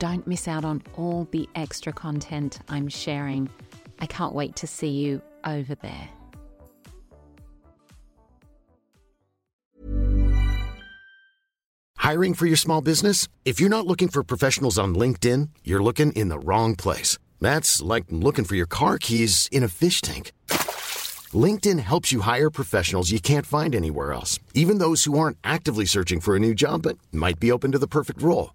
Don't miss out on all the extra content I'm sharing. I can't wait to see you over there. Hiring for your small business? If you're not looking for professionals on LinkedIn, you're looking in the wrong place. That's like looking for your car keys in a fish tank. LinkedIn helps you hire professionals you can't find anywhere else, even those who aren't actively searching for a new job but might be open to the perfect role.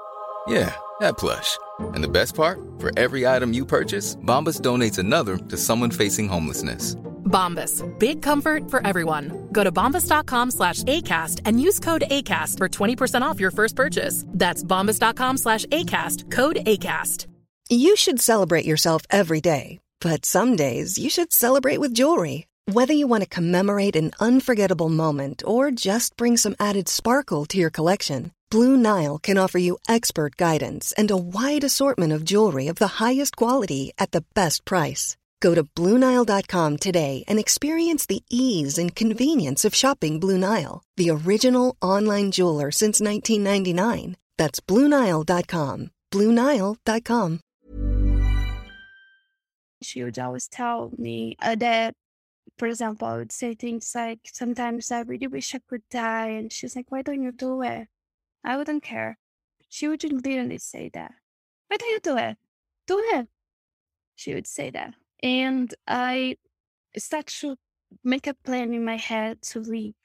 Yeah, that plush. And the best part? For every item you purchase, Bombas donates another to someone facing homelessness. Bombas. Big comfort for everyone. Go to bombas.com/ACAST and use code ACAST for 20% off your first purchase. That's bombas.com/ACAST, code ACAST. You should celebrate yourself every day. But some days, you should celebrate with jewelry. Whether you want to commemorate an unforgettable moment or just bring some added sparkle to your collection, Blue Nile can offer you expert guidance and a wide assortment of jewelry of the highest quality at the best price. Go to BlueNile.com today and experience the ease and convenience of shopping Blue Nile, the original online jeweler since 1999. That's BlueNile.com. BlueNile.com. She would always tell me that, for example, I would say things like, sometimes I really wish I could die. And she's like, why don't you do it? I wouldn't care. She would literally say that. Why don't you do it? Do it. She would say that. And I start to make a plan in my head to leave.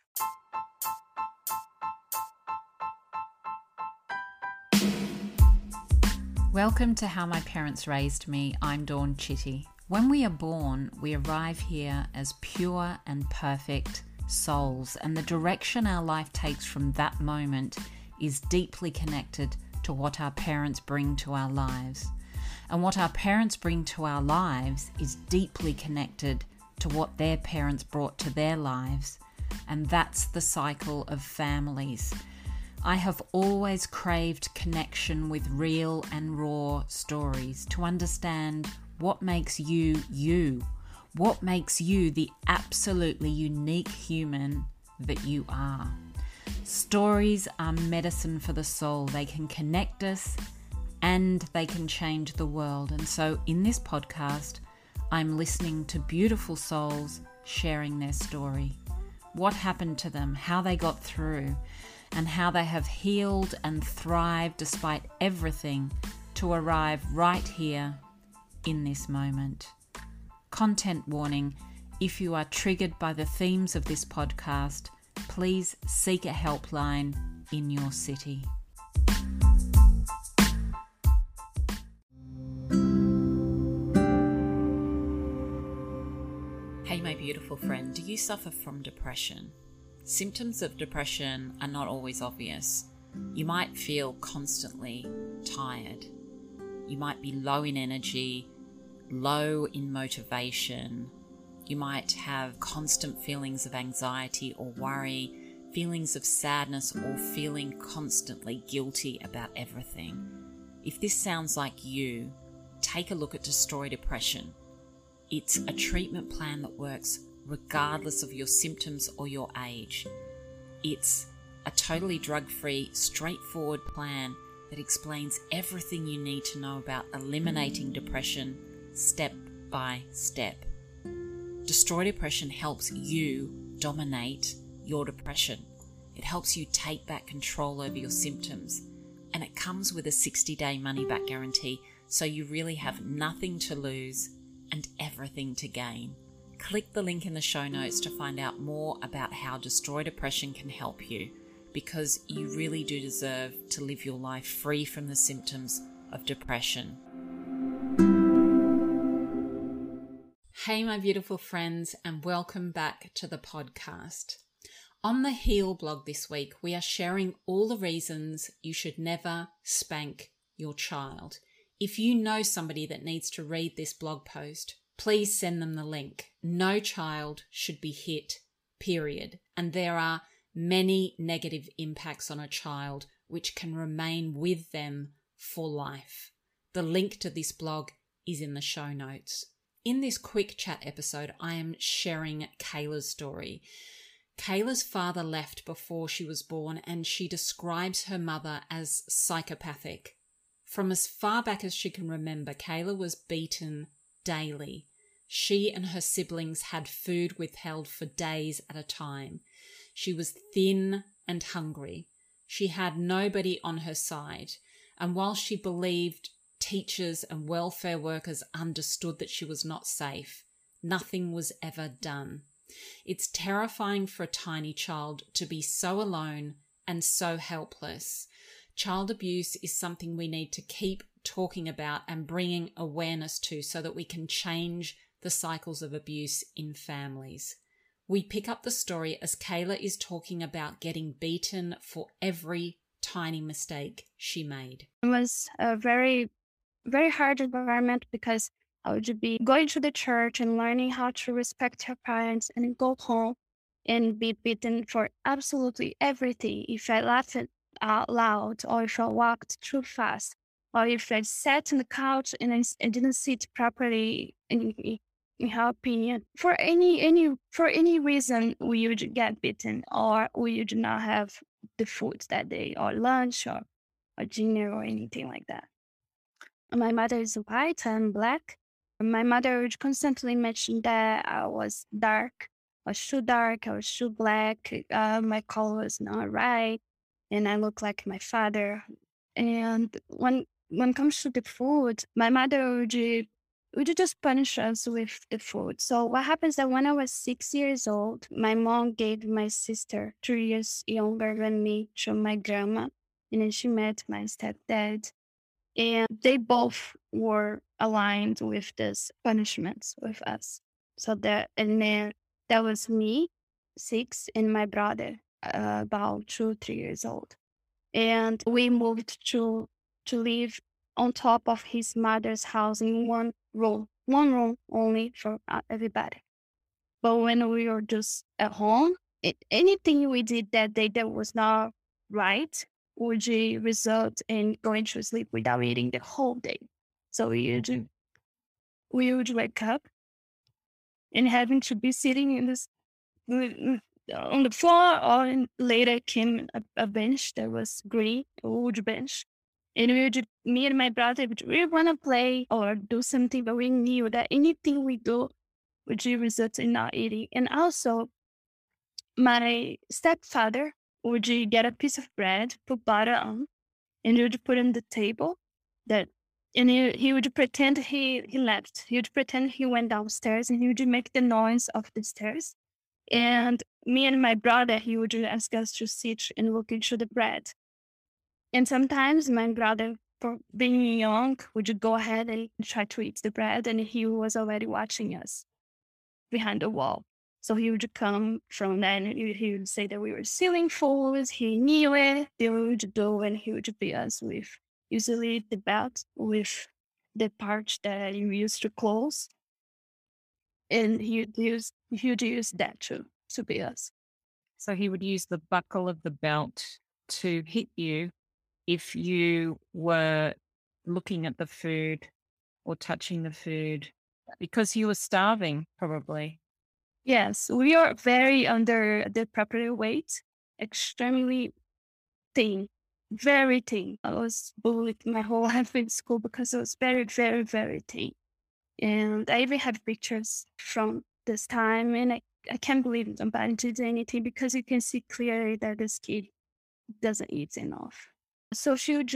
Welcome to How My Parents Raised Me. I'm Dawn Chitty. When we are born, we arrive here as pure and perfect souls, and the direction our life takes from that moment is deeply connected to what our parents bring to our lives. And what our parents bring to our lives is deeply connected to what their parents brought to their lives, and that's the cycle of families. I have always craved connection with real and raw stories to understand what makes you, you. What makes you the absolutely unique human that you are. Stories are medicine for the soul. They can connect us and they can change the world. And so in this podcast, I'm listening to beautiful souls sharing their story. What happened to them, how they got through, and how they have healed and thrived despite everything to arrive right here in this moment. Content warning, if you are triggered by the themes of this podcast, please seek a helpline in your city. Hey my beautiful friend, do you suffer from depression? Symptoms of depression are not always obvious. You might feel constantly tired. You might be low in energy, low in motivation. You might have constant feelings of anxiety or worry, feelings of sadness, or feeling constantly guilty about everything. If this sounds like you, take a look at Destroy Depression. It's a treatment plan that works regardless of your symptoms or your age. It's a totally drug-free, straightforward plan that explains everything you need to know about eliminating depression step by step. Destroy Depression helps you dominate your depression. It helps you take back control over your symptoms, and it comes with a 60-day money-back guarantee, so you really have nothing to lose and everything to gain. click the link in the show notes to find out more about how Destroy Depression can help you, because you really do deserve to live your life free from the symptoms of depression. Hey, my beautiful friends, and welcome back to the podcast. On the HEAL blog this week, we are sharing all the reasons you should never spank your child. If you know somebody that needs to read this blog post, please send them the link. No child should be hit, period. And there are many negative impacts on a child which can remain with them for life. The link to this blog is in the show notes. In this quick chat episode, I am sharing Keila's story. Keila's father left before she was born, and she describes her mother as psychopathic. From as far back as she can remember, Keila was beaten daily. She and her siblings had food withheld for days at a time. She was thin and hungry. She had nobody on her side. And while she believed teachers and welfare workers understood that she was not safe, nothing was ever done. It's terrifying for a tiny child to be so alone and so helpless. Child abuse is something we need to keep talking about and bringing awareness to, so that we can change the cycles of abuse in families. We pick up the story as Keila is talking about getting beaten for every tiny mistake she made. It was a very, very hard environment, because I would be going to the church and learning how to respect her parents, and go home and be beaten for absolutely everything. If I laughed out loud, or if I walked too fast, or if I sat on the couch and I didn't sit properly, in her opinion, for any reason, we would get beaten, or we would not have the food that day, or lunch, or dinner, or anything like that. My mother is white and black. My mother would constantly mention that I was dark. I was too dark, I was too black, my color was not right, and I look like my father. And when it comes to the food, my mother would just punish us with the food. So what happens is that when I was 6 years old, my mom gave my sister, 3 years younger than me, to my grandma, and then she met my stepdad. And they both were aligned with this punishments with us. So that was me, 6, and my brother, about 2-3 years old. And we moved to live on top of his mother's house in one room only for everybody. But when we were just at home, anything we did that day that was not right would result in going to sleep without eating the whole day. So we would wake up and having to be sitting on the floor, or later came a bench that was green, a wood bench. And me and my brother, we want to play or do something, but we knew that anything we do would result in not eating. And also, my stepfather would get a piece of bread, put butter on, and he would put on the table. And he would pretend he left. He would pretend he went downstairs, and he would make the noise of the stairs. And me and my brother, he would ask us to sit and look into the bread. And sometimes my brother, for being young, would go ahead and try to eat the bread, and he was already watching us behind the wall. So he would come from there, and he would say that we were stealing fools. He knew it. They would do, and he would beat us with usually the belt with the part that you used to close. And he would use that to beat us. So he would use the buckle of the belt to hit you if you were looking at the food or touching the food, because you were starving, probably. Yes, we are very under the proper weight, extremely thin, very thin. I was bullied my whole life in school because I was very, very, very thin. And I even have pictures from this time, and I can't believe nobody did anything, because you can see clearly that this kid doesn't eat enough. So she would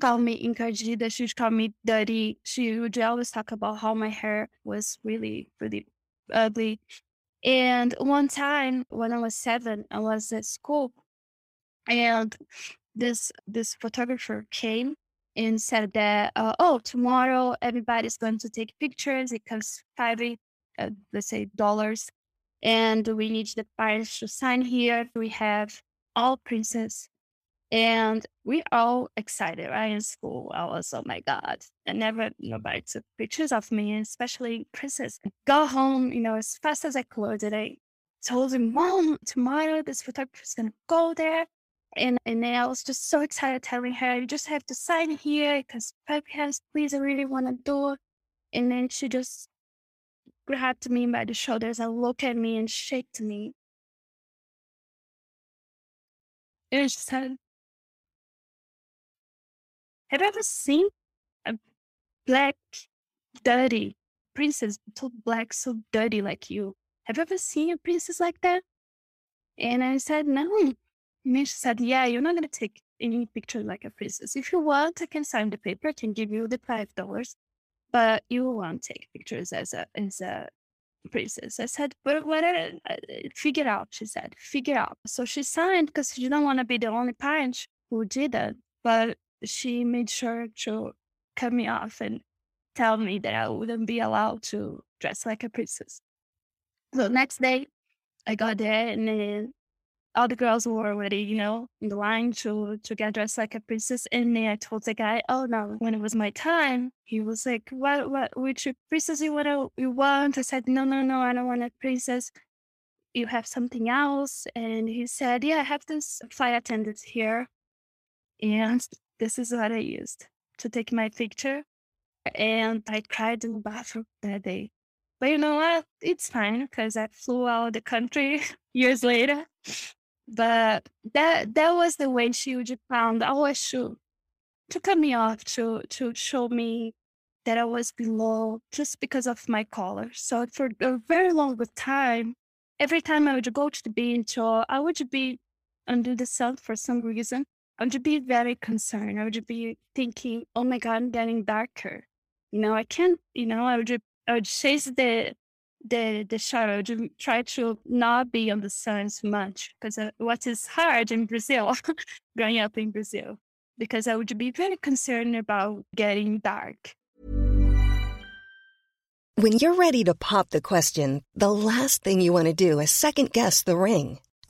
call me incagida, she would call me dirty. She would always talk about how my hair was really, really ugly. And one time when I was 7, I was at school, and this photographer came and said that, tomorrow everybody's going to take pictures. It costs $5, and we need the parents to sign here. We have all princess, and we all excited, right? In school, I was, oh my God, I never, nobody took pictures of me, and especially princess. I got home, as fast as I closed it, I told him, Mom, tomorrow this photographer is going to go there. And then I was just so excited, telling her, you just have to sign here because $5, please, I really want to do it. And then she just grabbed me by the shoulders and looked at me and shook me. And she said, have you ever seen a black, dirty princess, so black, so dirty like you? Have you ever seen a princess like that? And I said, no. And she said, yeah, you're not going to take any picture like a princess. If you want, I can sign the paper. I can give you the $5, but you won't take pictures as a princess. I said, but what? Figure out, she said, figure out. So she signed because she didn't want to be the only parent who did that. But she made sure to cut me off and tell me that I wouldn't be allowed to dress like a princess. So next day, I got there, and then all the girls were already, in the line to get dressed like a princess. And then I told the guy, oh no, when it was my time, he was like, what, which princess you want? I said, no, I don't want a princess. You have something else. And he said, yeah, I have this flight attendant here. And this is what I used to take my picture. And I cried in the bathroom that day. But you know what? It's fine because I flew out of the country years later. But that was the way she would found always to cut me off, to show me that I was below just because of my color. So for a very long time, every time I would go to the beach or I would be under the sun for some reason, I would be very concerned. I would be thinking, oh my God, I'm getting darker. I can't, I would chase the shadow, to try to not be on the sun so much, because what is hard in Brazil, growing up in Brazil, because I would be very concerned about getting dark. When you're ready to pop the question, the last thing you want to do is second guess the ring.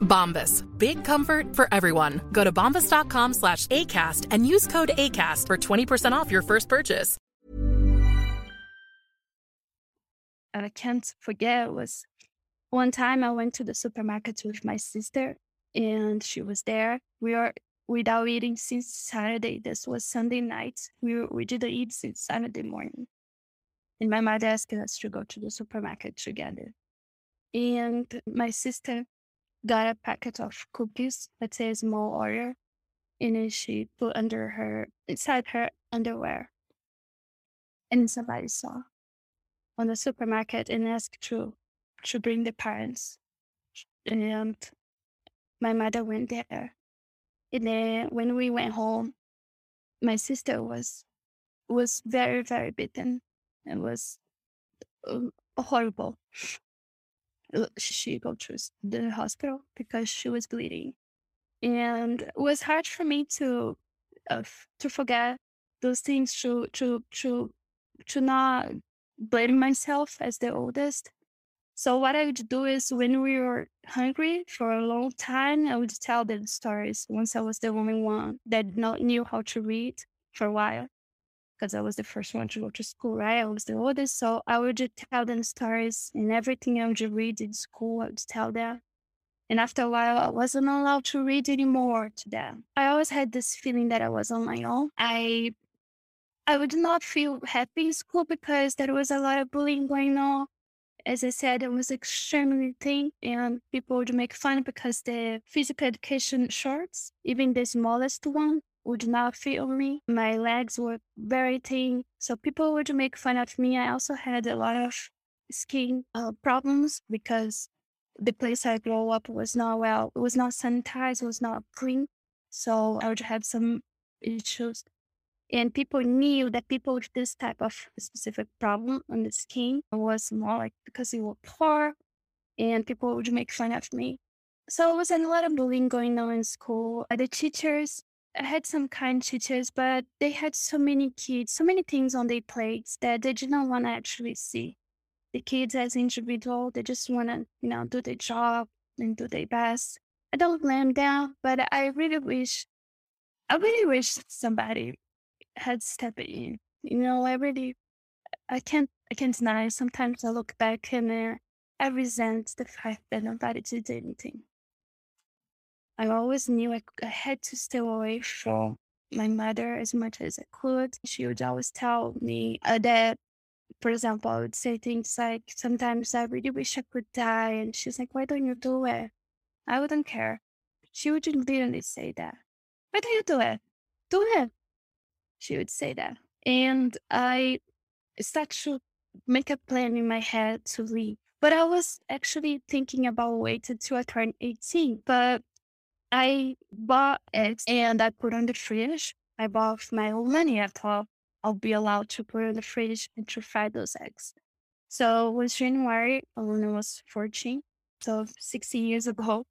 Bombas. Big comfort for everyone. Go to bombas.com/ACAST and use code ACAST for 20% off your first purchase. And I can't forget was one time I went to the supermarket with my sister, and she was there. We are without eating since Saturday. This was Sunday night. We didn't eat since Saturday morning. And my mother asked us to go to the supermarket together. And my sister got a packet of cookies, let's say a small order, and then she put inside her underwear. And somebody saw on the supermarket and asked to bring the parents. And my mother went there. And then when we went home, my sister was very, very beaten. It was horrible. She got to the hospital because she was bleeding. And it was hard for me to forget those things, to not blame myself as the oldest. So what I would do is when we were hungry for a long time, I would tell them stories. Once I was the only one that not knew how to read for a while. because I was the first one to go to school, right? I was the oldest, so I would just tell them stories and everything I would read in school, I would tell them. And after a while, I wasn't allowed to read anymore to them. I always had this feeling that I was on my own. I would not feel happy in school because there was a lot of bullying going on. As I said, it was extremely thin, and people would make fun because the physical education shorts, even the smallest one, would not fit on me. My legs were very thin, so people would make fun of me. I also had a lot of skin problems because the place I grew up was not well. It was not sanitized, it was not clean, so I would have some issues. And people knew that people with this type of specific problem on the skin was more like because they were poor, and people would make fun of me. So it was a lot of bullying going on in school. The teachers, I had some kind teachers, but they had so many kids, so many things on their plates that they did not want to actually see the kids as individual. They just want to, do their job and do their best. I don't blame them, but I really wish somebody had stepped in. I can't deny. Sometimes I look back and I resent the fact that nobody did anything. I always knew I had to stay away from my mother as much as I could. She would always tell me that, for example, I would say things like, sometimes I really wish I could die. And she's like, why don't you do it? I wouldn't care. She would literally say that. Why don't you do it? Do it. She would say that. And I started to make a plan in my head to leave. But I was actually thinking about waiting until I turned 18. But I bought it and I put on the fridge. I bought my own money. I thought I'll be allowed to put on the fridge and to fry those eggs. So it was January when I was 14. So 16 years ago,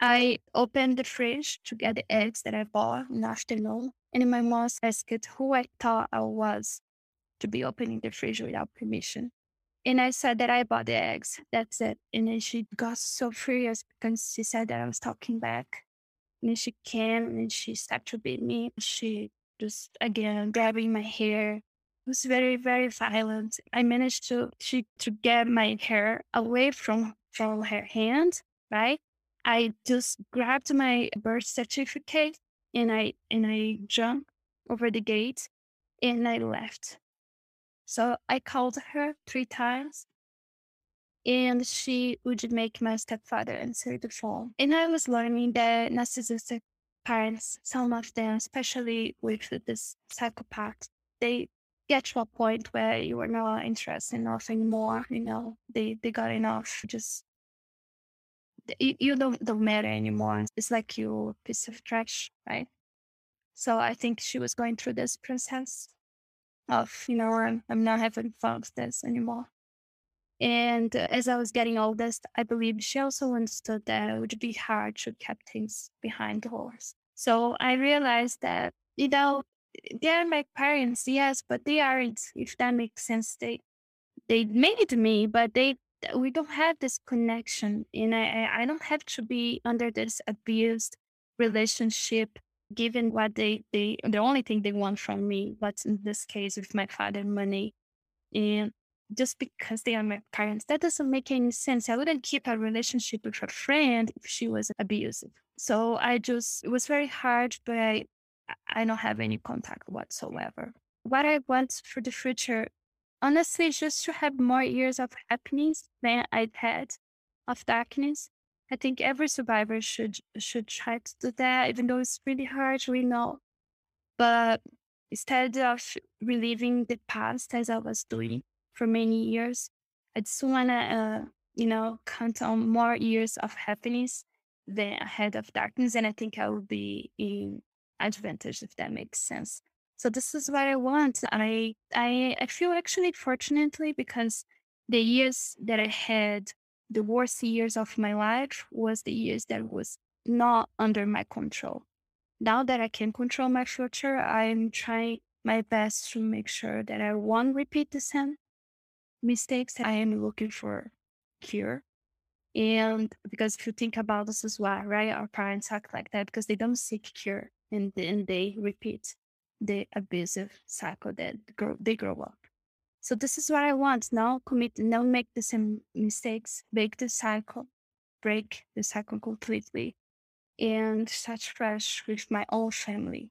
I opened the fridge to get the eggs that I bought in the afternoon. And my mom asked who I thought I was to be opening the fridge without permission. And I said that I bought the eggs. That's it. And then she got so furious because she said that I was talking back. And then she came and she started to beat me. She just, again, grabbing my hair. It was very, very violent. I managed to get my hair away from her hand, right? I just grabbed my birth certificate. And I jumped over the gate and I left. So I called her 3 times and she would make my stepfather answer the phone. And I was learning that narcissistic parents, some of them, especially with this psychopath, they get to a point where you are not interested in nothing more. They got enough. Just you don't matter anymore. It's like you're a piece of trash, right? So I think she was going through this process of, I'm not having fun with this anymore. And as I was getting older, I believe she also understood that it would be hard to keep things behind doors. So I realized that, they are my parents, yes, but they aren't, if that makes sense. They made it to me, but we don't have this connection, and I don't have to be under this abused relationship, given what the only thing they want from me, but in this case with my father, money. And just because they are my parents, that doesn't make any sense. I wouldn't keep a relationship with a friend if she was abusive. So it was very hard, but I don't have any contact whatsoever. What I want for the future, honestly, just to have more years of happiness than I've had of darkness. I think every survivor should try to do that, even though it's really hard, we know. But instead of reliving the past as I was doing for many years, I just want to, count on more years of happiness than I had of darkness. And I think I will be in advantage, if that makes sense. So this is what I want. I feel actually fortunately because the years that I had, the worst years of my life was the years that was not under my control. Now that I can control my future, I'm trying my best to make sure that I won't repeat the same mistakes. I am looking for cure. And because if you think about this is why, right? Our parents act like that because they don't seek cure and they repeat. the abusive cycle that they grow up. So this is what I want. Now commit, now make the same mistakes, break the cycle completely, and start fresh with my own family.